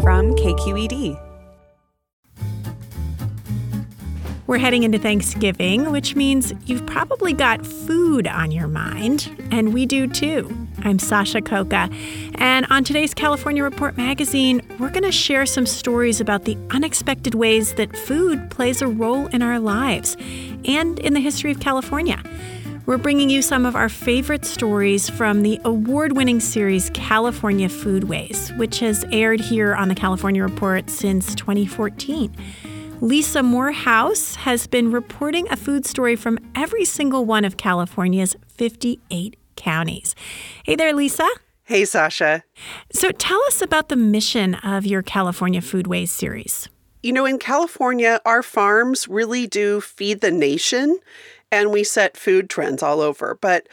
From KQED. We're heading into Thanksgiving, which means you've probably got food on your mind, and we do too. I'm Sasha Koka, and on today's California Report magazine, we're going to share some stories about the unexpected ways that food plays a role in our lives and in the history of California. We're bringing you some of our favorite stories from the award-winning series California Foodways, which has aired here on the California Report since 2014. Lisa Morehouse has been reporting a food story from every single one of California's 58 counties. Hey there, Lisa. Hey, Sasha. So tell us about the mission of your California Foodways series. You know, in California, our farms really do feed the nation, and we set food trends all over. But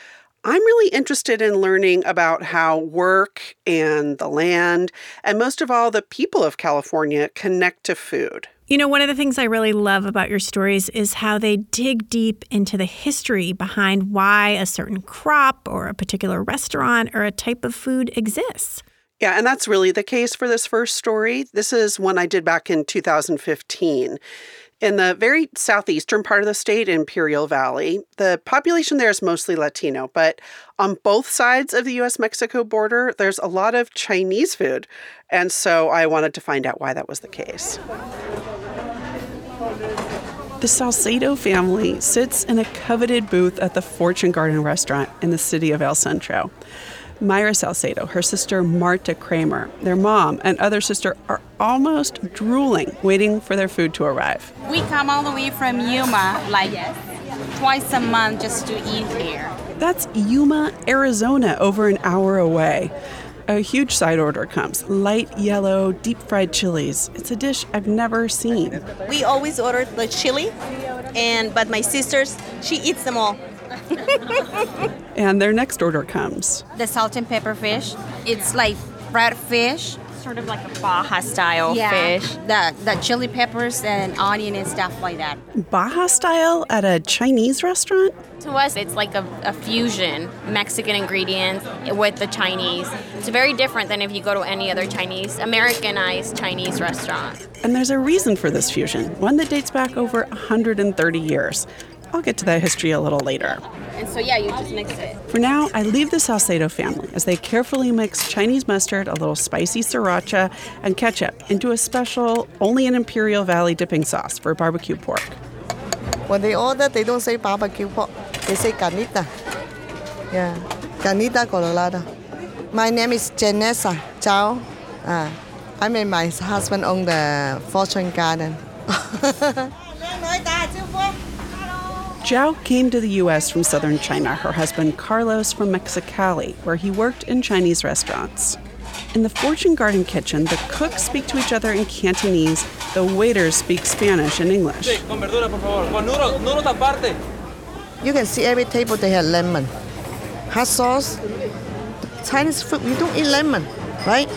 I'm really interested in learning about how work and the land, and most of all, the people of California connect to food. You know, one of the things I really love about your stories is how they dig deep into the history behind why a certain crop or a particular restaurant or a type of food exists. Yeah, and that's really the case for this first story. This is one I did back in 2015. In the very southeastern part of the state, Imperial Valley, the population there is mostly Latino, but on both sides of the U.S.-Mexico border, there's a lot of Chinese food, and so I wanted to find out why that was the case. The Salcedo family sits in a coveted booth at the Fortune Garden restaurant in the city of El Centro. Myra Salcedo, her sister Marta Kramer, their mom, and other sister are almost drooling, waiting for their food to arrive. We come all the way from Yuma, like twice a month just to eat here. That's Yuma, Arizona, over an hour away. A huge side order comes, light yellow, deep-fried chilies. It's a dish I've never seen. We always order the chili, but my sisters, she eats them all. And their next order comes. The salt and pepper fish. It's like fried fish. Sort of like a Baja-style fish. The chili peppers and onion and stuff like that. Baja-style at a Chinese restaurant? To us, it's like a fusion, Mexican ingredients with the Chinese. It's very different than if you go to any other Americanized Chinese restaurant. And there's a reason for this fusion, one that dates back over 130 years. I'll get to that history a little later. And so, you just mix it. For now, I leave the Salcedo family as they carefully mix Chinese mustard, a little spicy sriracha, and ketchup into a special, only in Imperial Valley dipping sauce for barbecue pork. When they order, they don't say barbecue pork. They say carnita. Yeah, carnita colorada. My name is Janessa Chao. I and my husband own the Fortune Garden. Zhao came to the U.S. from southern China, her husband Carlos from Mexicali, where he worked in Chinese restaurants. In the Fortune Garden kitchen, the cooks speak to each other in Cantonese, the waiters speak Spanish and English. You can see every table they have lemon, hot sauce. Chinese food, we don't eat lemon, right?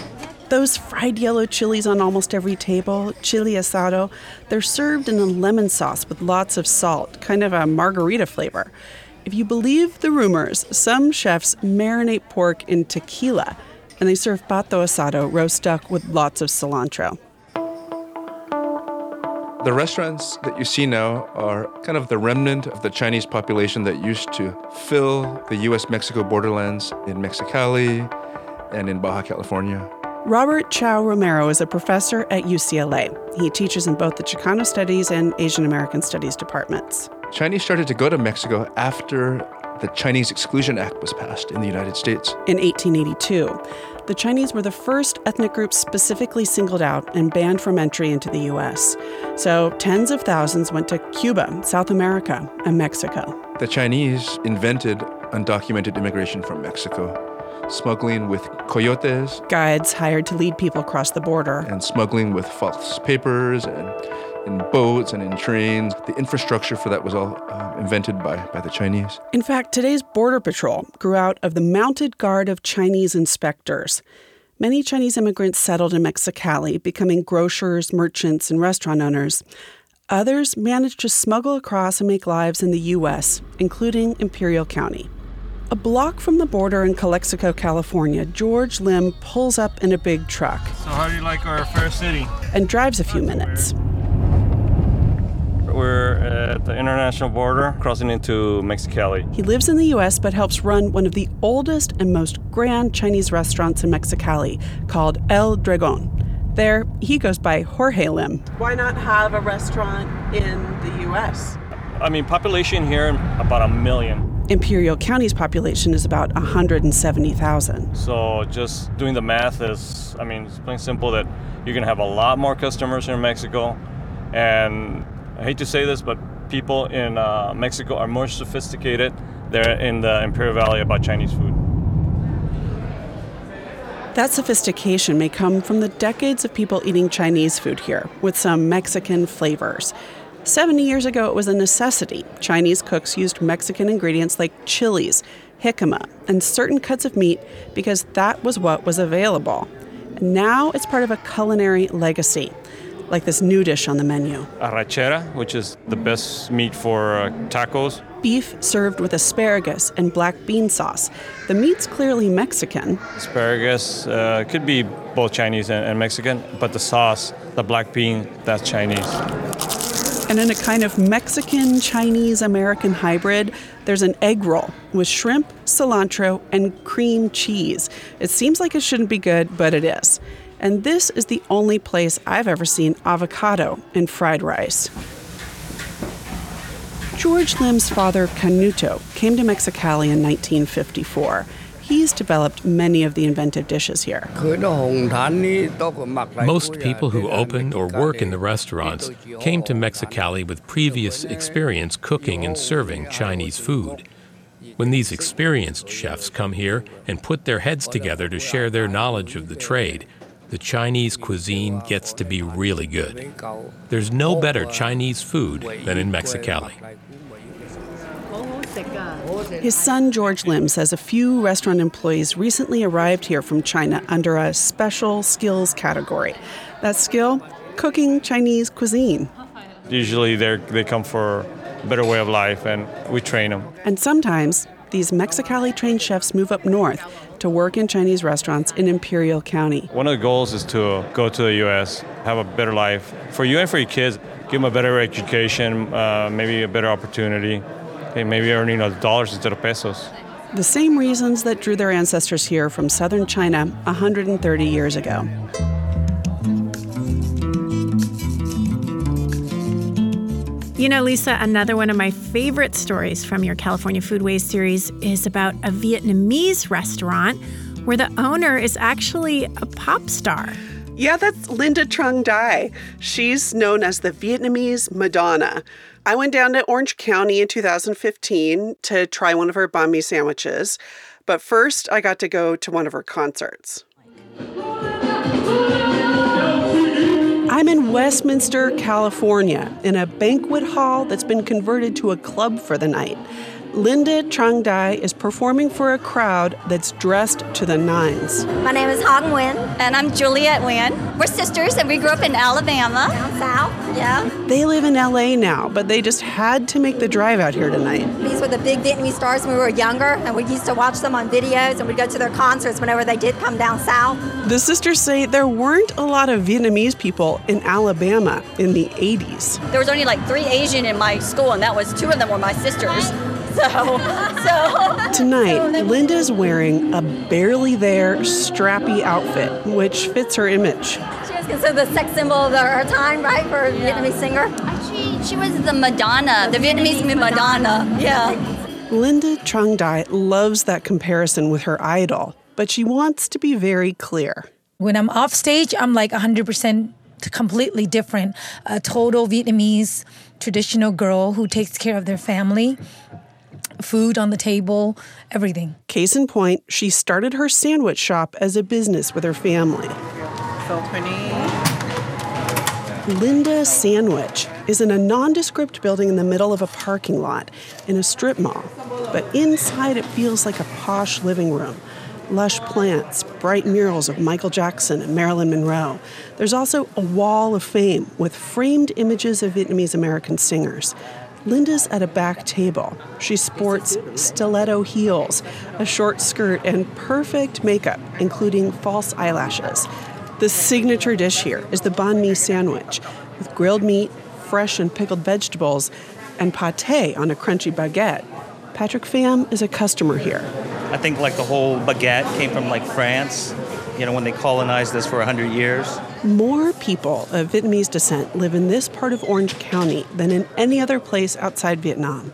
Those fried yellow chilies on almost every table, chili asado, they're served in a lemon sauce with lots of salt, kind of a margarita flavor. If you believe the rumors, some chefs marinate pork in tequila, and they serve pato asado, roast duck, with lots of cilantro. The restaurants that you see now are kind of the remnant of the Chinese population that used to fill the U.S.-Mexico borderlands in Mexicali and in Baja California. Robert Chao Romero is a professor at UCLA. He teaches in both the Chicano Studies and Asian American Studies departments. Chinese started to go to Mexico after the Chinese Exclusion Act was passed in the United States. In 1882, the Chinese were the first ethnic group specifically singled out and banned from entry into the U.S. So tens of thousands went to Cuba, South America, and Mexico. The Chinese invented undocumented immigration from Mexico, smuggling with coyotes, guides hired to lead people across the border, and smuggling with false papers and in boats and in trains. The infrastructure for that was all invented by the Chinese. In fact, today's Border Patrol grew out of the mounted guard of Chinese inspectors. Many Chinese immigrants settled in Mexicali, becoming grocers, merchants, and restaurant owners. Others managed to smuggle across and make lives in the U.S., including Imperial County. A block from the border in Calexico, California, George Lim pulls up in a big truck. So how do you like our fair city? And drives a few minutes. We're at the international border, crossing into Mexicali. He lives in the U.S. but helps run one of the oldest and most grand Chinese restaurants in Mexicali called El Dragon. There, he goes by Jorge Lim. Why not have a restaurant in the U.S.? I mean, population here, about 1 million. Imperial County's population is about 170,000. So just doing the math is, I mean, it's plain simple that you're going to have a lot more customers in Mexico. And I hate to say this, but people in Mexico are more sophisticated. They're in the Imperial Valley about Chinese food. That sophistication may come from the decades of people eating Chinese food here with some Mexican flavors. 70 years ago, it was a necessity. Chinese cooks used Mexican ingredients like chilies, jicama, and certain cuts of meat because that was what was available. And now it's part of a culinary legacy, like this new dish on the menu. Arrachera, which is the best meat for tacos. Beef served with asparagus and black bean sauce. The meat's clearly Mexican. Asparagus could be both Chinese and Mexican, but the sauce, the black bean, that's Chinese. And in a kind of Mexican-Chinese-American hybrid, there's an egg roll with shrimp, cilantro, and cream cheese. It seems like it shouldn't be good, but it is. And this is the only place I've ever seen avocado in fried rice. George Lim's father, Canuto, came to Mexicali in 1954. He's developed many of the inventive dishes here. Most people who open or work in the restaurants came to Mexicali with previous experience cooking and serving Chinese food. When these experienced chefs come here and put their heads together to share their knowledge of the trade, the Chinese cuisine gets to be really good. There's no better Chinese food than in Mexicali. His son, George Lim, says a few restaurant employees recently arrived here from China under a special skills category. That skill, cooking Chinese cuisine. Usually they come for a better way of life, and we train them. And sometimes these Mexicali-trained chefs move up north to work in Chinese restaurants in Imperial County. One of the goals is to go to the U.S., have a better life for you and for your kids, give them a better education, maybe a better opportunity. Hey, maybe earning dollars instead of pesos. The same reasons that drew their ancestors here from southern China 130 years ago. You know, Lisa, another one of my favorite stories from your California Foodways series is about a Vietnamese restaurant where the owner is actually a pop star. Yeah, that's Linda Trang Dai. She's known as the Vietnamese Madonna. I went down to Orange County in 2015 to try one of her banh mi sandwiches. But first, I got to go to one of her concerts. I'm in Westminster, California, in a banquet hall that's been converted to a club for the night. Linda Trang Dai is performing for a crowd that's dressed to the nines. My name is Hong Nguyen, and I'm Juliet Nguyen. We're sisters, and we grew up in Alabama. Down south, yeah. They live in L.A. now, but they just had to make the drive out here tonight. These were the big Vietnamese stars when we were younger, and we used to watch them on videos, and we'd go to their concerts whenever they did come down south. The sisters say there weren't a lot of Vietnamese people in Alabama in the 80s. There was only like 3 Asian in my school, and that was 2 of them were my sisters. So. Tonight, Linda's wearing a barely there, strappy outfit, which fits her image. She was considered the sex symbol of her time, right, for a Vietnamese singer? She was the Madonna, the Vietnamese Madonna. Yeah. Linda Trang Dai loves that comparison with her idol, but she wants to be very clear. When I'm off stage, I'm like 100% completely different. A total Vietnamese traditional girl who takes care of their family, food on the table, everything. Case in point, she started her sandwich shop as a business with her family. Linda Sandwich is in a nondescript building in the middle of a parking lot in a strip mall. But inside it feels like a posh living room. Lush plants, bright murals of Michael Jackson and Marilyn Monroe. There's also a wall of fame with framed images of Vietnamese American singers. Linda's at a back table. She sports stiletto heels, a short skirt, and perfect makeup, including false eyelashes. The signature dish here is the banh mi sandwich with grilled meat, fresh and pickled vegetables, and pate on a crunchy baguette. Patrick Pham is a customer here. I think like the whole baguette came from like France, you know, when they colonized this for 100 years. More people of Vietnamese descent live in this part of Orange County than in any other place outside Vietnam.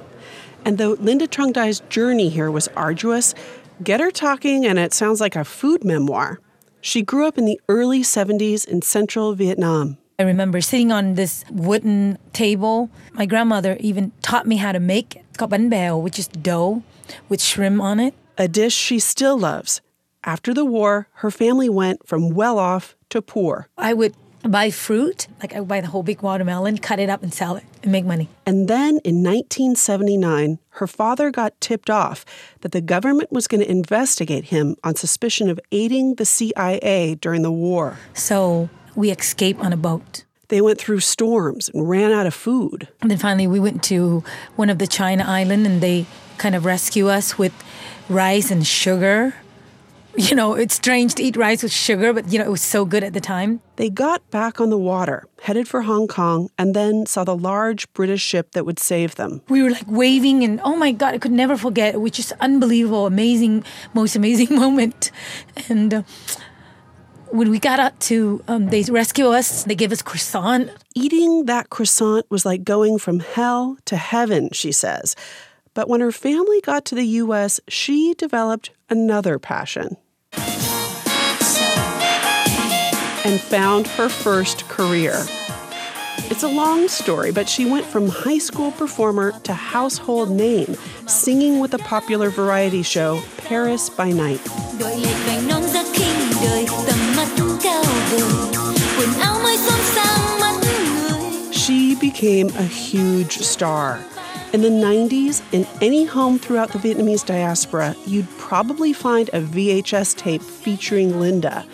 And though Linda Trang Dai's journey here was arduous, get her talking and it sounds like a food memoir. She grew up in the early 70s in central Vietnam. I remember sitting on this wooden table. My grandmother even taught me how to make it. It's called bánh bèo, which is dough with shrimp on it. A dish she still loves. After the war, her family went from well-off to poor. I would buy fruit, like I would buy the whole big watermelon, cut it up and sell it and make money. And then in 1979, her father got tipped off that the government was going to investigate him on suspicion of aiding the CIA during the war. So we escaped on a boat. They went through storms and ran out of food. And then finally we went to one of the China Islands and they kind of rescue us with rice and sugar. You know, it's strange to eat rice with sugar, but, you know, it was so good at the time. They got back on the water, headed for Hong Kong, and then saw the large British ship that would save them. We were, like, waving, and, oh, my God, I could never forget. It was just unbelievable, amazing, most amazing moment. And when we got out to, they rescued us, they gave us croissant. Eating that croissant was like going from hell to heaven, she says. But when her family got to the U.S., she developed another passion and found her first career. It's a long story, but she went from high school performer to household name, singing with the popular variety show Paris by Night. She became a huge star. In the 90s, in any home throughout the Vietnamese diaspora, you'd probably find a VHS tape featuring Linda.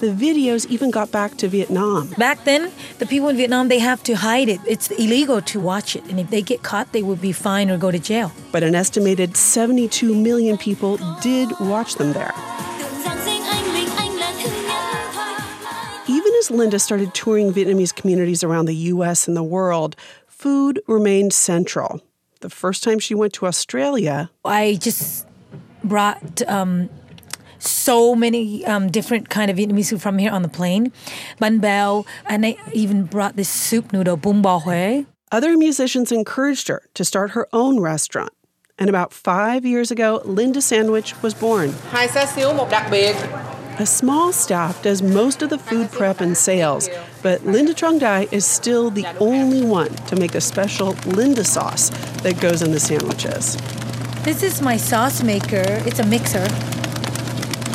The videos even got back to Vietnam. Back then, the people in Vietnam, they have to hide it. It's illegal to watch it. And if they get caught, they would be fined or go to jail. But an estimated 72 million people did watch them there. Even as Linda started touring Vietnamese communities around the U.S. and the world, food remained central. The first time she went to Australia, I just brought so many different kind of Vietnamese food from here on the plane. Bánh bao, and I even brought this soup noodle, bún bò Huế. Other musicians encouraged her to start her own restaurant. And about 5 years ago, Linda Sandwich was born. A small staff does most of the food prep and sales, but Linda Trang Dai is still the only one to make a special Linda sauce that goes in the sandwiches. This is my sauce maker. It's a mixer.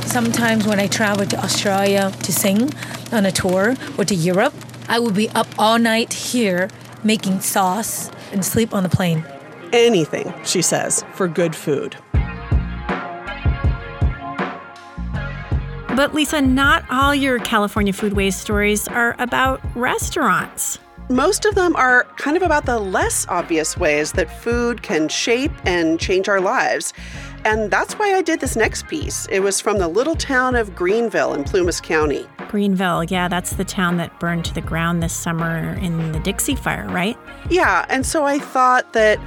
Sometimes when I travel to Australia to sing on a tour or to Europe, I will be up all night here making sauce and sleep on the plane. Anything, she says, for good food. But Lisa, not all your California Foodways stories are about restaurants. Most of them are kind of about the less obvious ways that food can shape and change our lives. And that's why I did this next piece. It was from the little town of Greenville in Plumas County. Greenville, yeah, that's the town that burned to the ground this summer in the Dixie Fire, right? Yeah, and so I thought that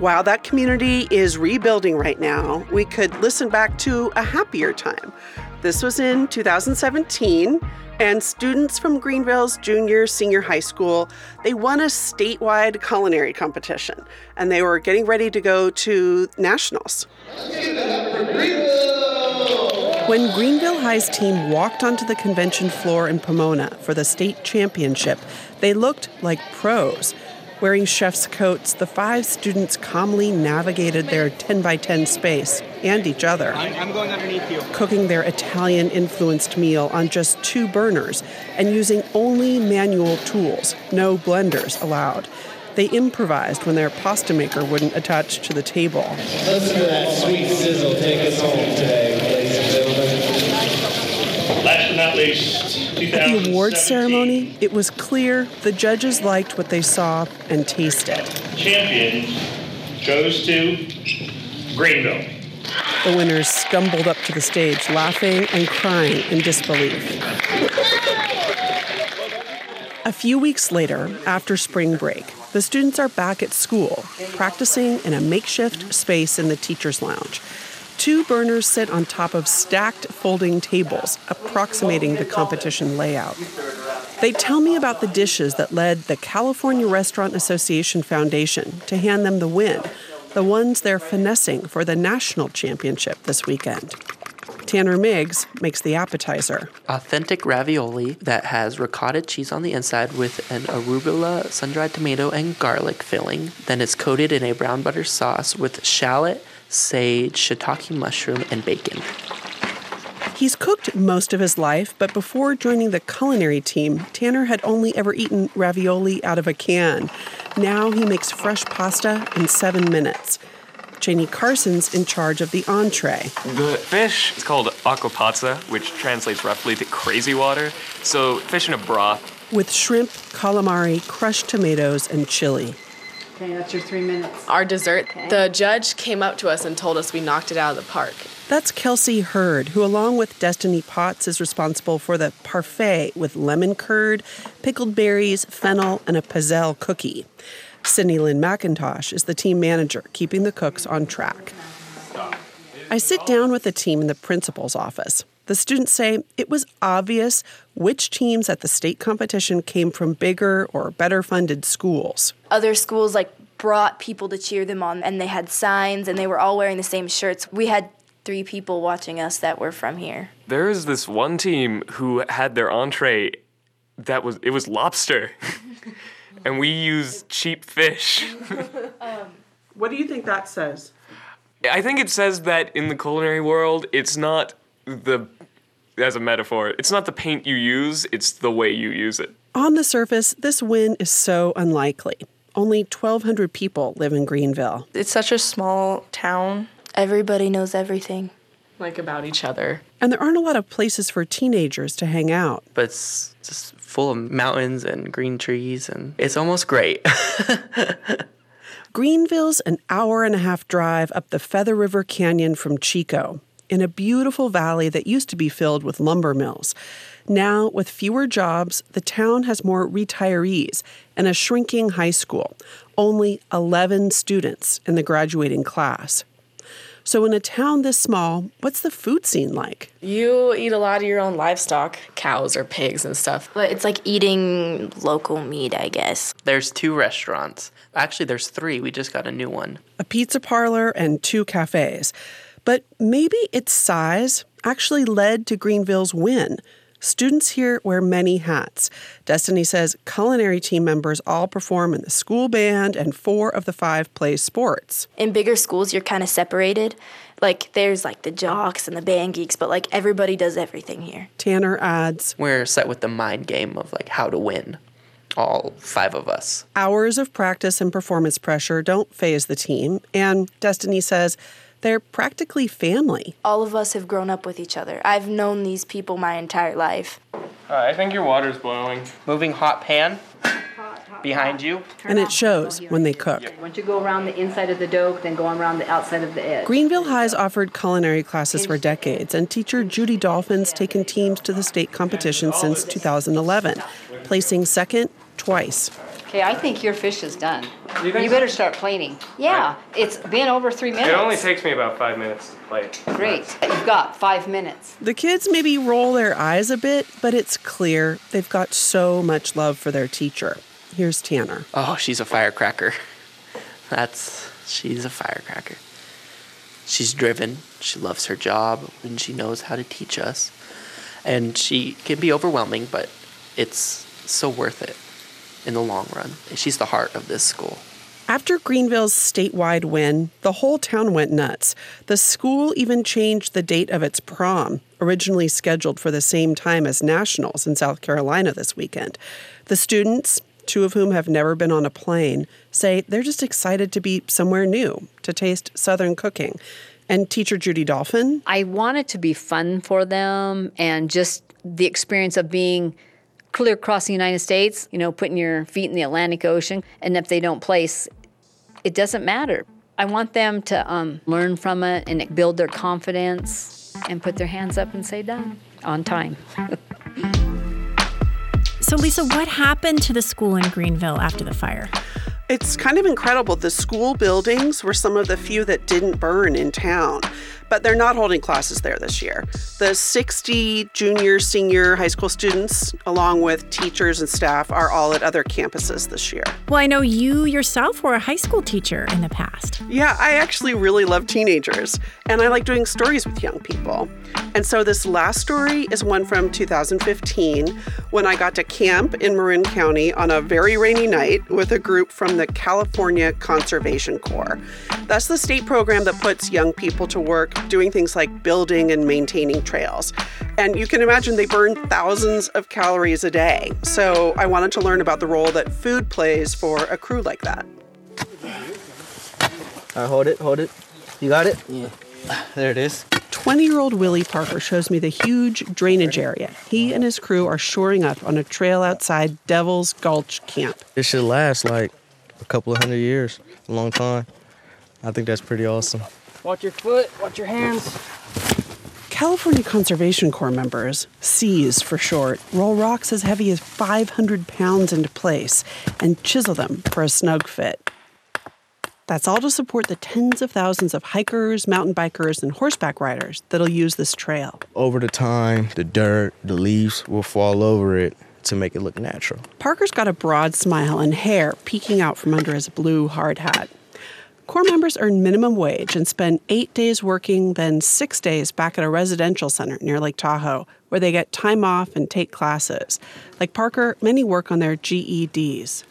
while that community is rebuilding right now, we could listen back to a happier time. This was in 2017, and students from Greenville's junior, senior high school, they won a statewide culinary competition, and they were getting ready to go to nationals. Let's give it up for Greenville! When Greenville High's team walked onto the convention floor in Pomona for the state championship, they looked like pros. Wearing chef's coats, the five students calmly navigated their 10 by 10 space and each other. I'm going underneath you. Cooking their Italian-influenced meal on just two burners and using only manual tools, no blenders allowed. They improvised when their pasta maker wouldn't attach to the table. Let's hear that sweet sizzle take us home today, ladies and gentlemen. Last but not least, at the awards ceremony, it was clear the judges liked what they saw and tasted. Champions chose to Greenville. The winners stumbled up to the stage, laughing and crying in disbelief. A few weeks later, after spring break, the students are back at school, practicing in a makeshift space in the teacher's lounge. Two burners sit on top of stacked folding tables, approximating the competition layout. They tell me about the dishes that led the California Restaurant Association Foundation to hand them the win, the ones they're finessing for the national championship this weekend. Tanner Miggs makes the appetizer. Authentic ravioli that has ricotta cheese on the inside with an arugula, sun-dried tomato, and garlic filling. Then it's coated in a brown butter sauce with shallot, sage, shiitake mushroom, and bacon. He's cooked most of his life, but before joining the culinary team, Tanner had only ever eaten ravioli out of a can. Now he makes fresh pasta in 7 minutes. Cheney Carson's in charge of the entree. The fish is called aquapazza, which translates roughly to crazy water, so fish in a broth. With shrimp, calamari, crushed tomatoes, and chili. Okay, that's your 3 minutes. Our dessert, okay. The judge came up to us and told us we knocked it out of the park. That's Kelsey Hurd, who along with Destiny Potts is responsible for the parfait with lemon curd, pickled berries, fennel, and a pizzelle cookie. Sydney Lynn McIntosh is the team manager, keeping the cooks on track. I sit down with the team in the principal's office. The students say it was obvious which teams at the state competition came from bigger or better-funded schools. Other schools, brought people to cheer them on, and they had signs, and they were all wearing the same shirts. We had 3 people watching us that were from here. There is this one team who had their entree that was lobster, and we used cheap fish. What do you think that says? I think it says that in the culinary world, it's not as a metaphor, it's not the paint you use, it's the way you use it. On the surface, this win is so unlikely. Only 1,200 people live in Greenville. It's such a small town. Everybody knows everything. About each other. And there aren't a lot of places for teenagers to hang out. But it's just full of mountains and green trees, and it's almost great. Greenville's an hour-and-a-half drive up the Feather River Canyon from Chico, in a beautiful valley that used to be filled with lumber mills. Now, with fewer jobs, the town has more retirees and a shrinking high school, only 11 students in the graduating class. So in a town this small, what's the food scene like? You eat a lot of your own livestock, cows or pigs and stuff. But it's like eating local meat, I guess. There's 2 restaurants. Actually, there's 3. We just got a new one. A pizza parlor and 2 cafes. But maybe its size actually led to Greenville's win. Students here wear many hats. Destiny says culinary team members all perform in the school band and 4 of the 5 play sports. In bigger schools, you're kind of separated. There's the jocks and the band geeks, but everybody does everything here. Tanner adds, we're set with the mind game of how to win. All 5 of us. Hours of practice and performance pressure don't faze the team. And Destiny says, they're practically family. All of us have grown up with each other. I've known these people my entire life. I think your water's blowing. Moving hot pan behind you. And it shows when they cook. Yep. Once you go around the inside of the dough, then go around the outside of the edge. Greenville High's offered culinary classes for decades, and teacher Judy Dolphin's taken teams to the state competition since 2011, placing second twice. Okay, I think your fish is done. You better start plating. Yeah, right? It's been over 3 minutes. It only takes me about 5 minutes to plate. Great. You've got 5 minutes. The kids maybe roll their eyes a bit, but it's clear they've got so much love for their teacher. Here's Tanner. Oh, she's a firecracker. She's a firecracker. She's driven. She loves her job, and she knows how to teach us. And she can be overwhelming, but it's so worth it in the long run. She's the heart of this school. After Greenville's statewide win, the whole town went nuts. The school even changed the date of its prom, originally scheduled for the same time as nationals in South Carolina this weekend. The students, two of whom have never been on a plane, say they're just excited to be somewhere new, to taste Southern cooking. And teacher Judy Dolphin? I want it to be fun for them, and just the experience of being clear across the United States, putting your feet in the Atlantic Ocean, and if they don't place, it doesn't matter. I want them to learn from it and build their confidence and put their hands up and say done on time. So Lisa, what happened to the school in Greenville after the fire? It's kind of incredible. The school buildings were some of the few that didn't burn in town, but they're not holding classes there this year. The 60 junior, senior high school students, along with teachers and staff, are all at other campuses this year. Well, I know you yourself were a high school teacher in the past. Yeah, I actually really love teenagers, and I like doing stories with young people. And so this last story is one from 2015, when I got to camp in Marin County on a very rainy night with a group from the California Conservation Corps. That's the state program that puts young people to work doing things like building and maintaining trails. And you can imagine they burn thousands of calories a day. So I wanted to learn about the role that food plays for a crew like that. All right, hold it. You got it? Yeah. There it is. 20-year-old Willie Parker shows me the huge drainage area he and his crew are shoring up on a trail outside Devil's Gulch Camp. It should last like a couple of 100 years, a long time. I think that's pretty awesome. Watch your foot, watch your hands. California Conservation Corps members, C's for short, roll rocks as heavy as 500 pounds into place and chisel them for a snug fit. That's all to support the tens of thousands of hikers, mountain bikers, and horseback riders that'll use this trail. Over the time, the dirt, the leaves will fall over it to make it look natural. Parker's got a broad smile and hair peeking out from under his blue hard hat. Corps members earn minimum wage and spend 8 days working, then 6 days back at a residential center near Lake Tahoe, where they get time off and take classes. Like Parker, many work on their GEDs.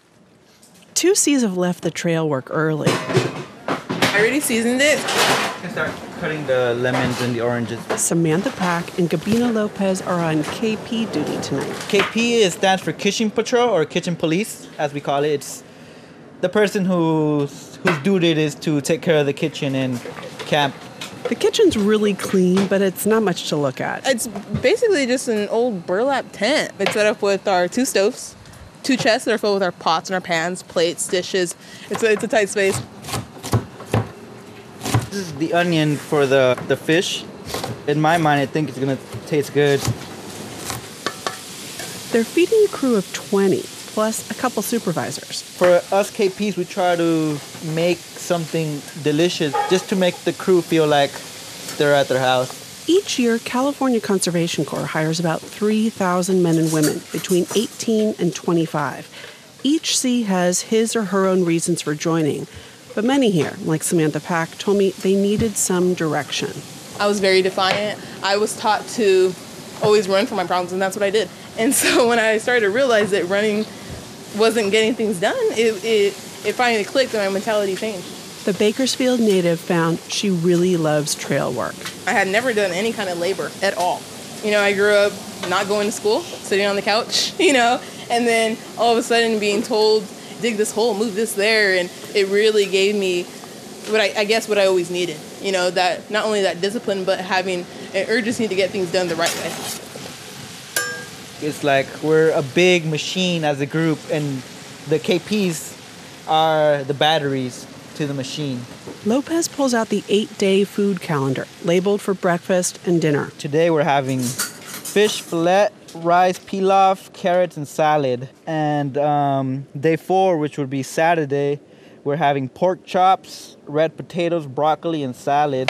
2 Cs have left the trail work early. I already seasoned it. You can start cutting the lemons and the oranges. Samantha Pack and Gabino Lopez are on KP duty tonight. KP stands for Kitchen Patrol, or Kitchen Police, as we call it. It's the person whose duty it is to take care of the kitchen in camp. The kitchen's really clean, but it's not much to look at. It's basically just an old burlap tent. It's set up with our 2 stoves, 2 chests that are filled with our pots and our pans, plates, dishes. It's a tight space. This is the onion for the fish. In my mind, I think it's going to taste good. They're feeding a crew of 20. Plus a couple supervisors. For us KPs, we try to make something delicious just to make the crew feel like they're at their house. Each year, California Conservation Corps hires about 3,000 men and women between 18 and 25. Each C has his or her own reasons for joining, but many here, like Samantha Pack, told me they needed some direction. I was very defiant. I was taught to always run from my problems, and that's what I did. And so when I started to realize that running wasn't getting things done, it finally clicked and my mentality changed. The Bakersfield native found she really loves trail work. I had never done any kind of labor at all. I grew up not going to school, sitting on the couch, and then all of a sudden being told, dig this hole, move this there, and it really gave me what I always needed, that not only that discipline, but having an urgency to get things done the right way. It's like we're a big machine as a group, and the KPs are the batteries to the machine. Lopez pulls out the 8-day food calendar, labeled for breakfast and dinner. Today we're having fish fillet, rice pilaf, carrots, and salad. And day 4, which would be Saturday, We're having pork chops, red potatoes, broccoli, and salad.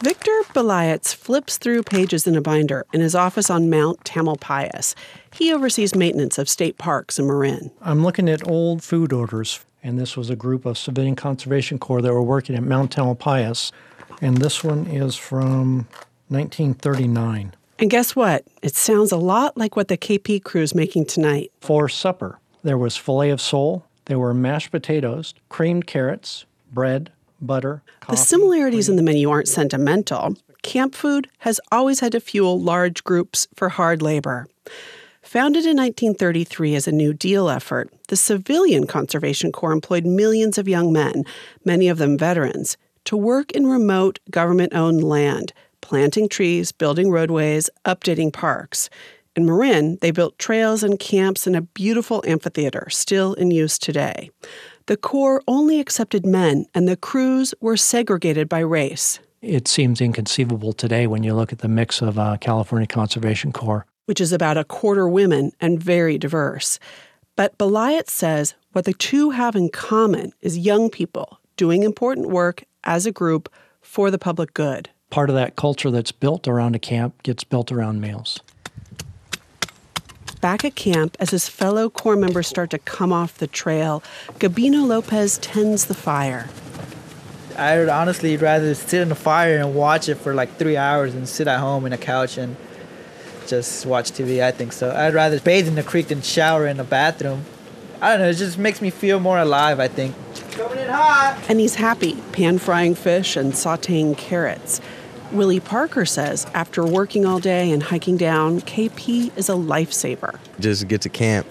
Victor Belayets flips through pages in a binder in his office on Mount Tamalpais. He oversees maintenance of state parks in Marin. I'm looking at old food orders, and this was a group of Civilian Conservation Corps that were working at Mount Tamalpais, and this one is from 1939. And guess what? It sounds a lot like what the KP crew's making tonight. For supper, there was filet of sole, there were mashed potatoes, creamed carrots, bread, butter, coffee. The similarities in the menu aren't sentimental. Camp food has always had to fuel large groups for hard labor. Founded in 1933 as a New Deal effort, the Civilian Conservation Corps employed millions of young men, many of them veterans, to work in remote government-owned land, planting trees, building roadways, updating parks. In Marin, they built trails and camps and a beautiful amphitheater, still in use today. The Corps only accepted men, and the crews were segregated by race. It seems inconceivable today when you look at the mix of California Conservation Corps, which is about a quarter women and very diverse. But Belayet says what the two have in common is young people doing important work as a group for the public good. Part of that culture that's built around a camp gets built around males. Back at camp, as his fellow Corps members start to come off the trail, Gabino Lopez tends the fire. I would honestly rather sit in the fire and watch it for like 3 hours than sit at home on a couch and just watch TV, I think so. I'd rather bathe in the creek than shower in the bathroom. I don't know, it just makes me feel more alive, I think. Coming in hot! And he's happy, pan-frying fish and sautéing carrots. Willie Parker says after working all day and hiking down, KP is a lifesaver. Just get to camp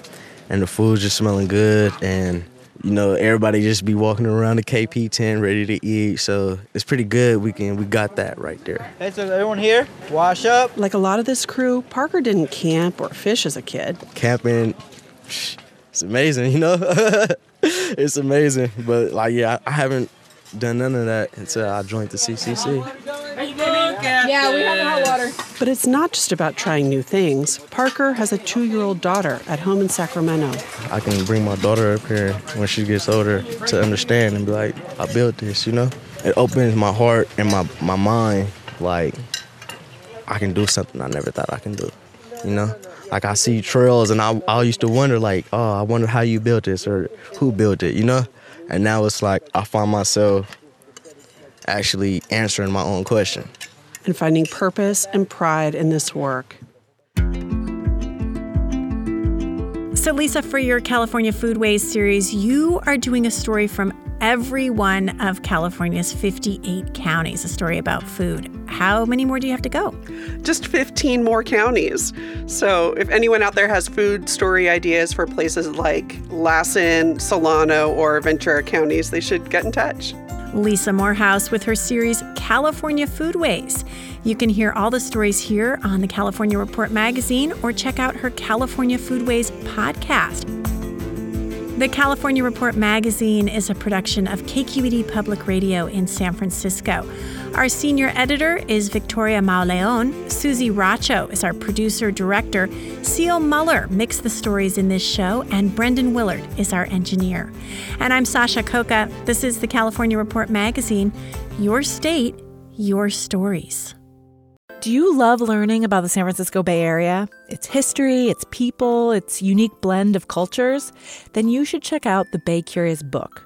and the food's just smelling good and, you know, everybody just be walking around the KP tent ready to eat. So it's pretty good. We got that right there. Hey, so everyone here, wash up. Like a lot of this crew, Parker didn't camp or fish as a kid. Camping, it's amazing, you know? It's amazing. But, like, yeah, I haven't done none of that until I joined the CCC. Yeah, we have the hot water. But it's not just about trying new things. Parker has a 2-year-old daughter at home in Sacramento. I can bring my daughter up here when she gets older to understand and be like, I built this, you know? It opens my heart and my mind. Like, I can do something I never thought I can do, you know? Like, I see trails and I used to wonder, like, oh, I wonder how you built this or who built it, you know? And now it's like I find myself actually answering my own question. And finding purpose and pride in this work. So Lisa, for your California Foodways series, you are doing a story from every one of California's 58 counties, a story about food. How many more do you have to go? Just 15 more counties. So if anyone out there has food story ideas for places like Lassen, Solano, or Ventura counties, they should get in touch. Lisa Morehouse with her series, California Foodways. You can hear all the stories here on the California Report magazine or check out her California Foodways podcast. The California Report magazine is a production of KQED Public Radio in San Francisco. Our senior editor is Victoria Mauleon. Susie Racho is our producer-director. Seal Muller mixed the stories in this show, and Brendan Willard is our engineer. And I'm Sasha Koka. This is the California Report magazine. Your state, your stories. Do you love learning about the San Francisco Bay Area? Its history, its people, its unique blend of cultures? Then you should check out the Bay Curious book.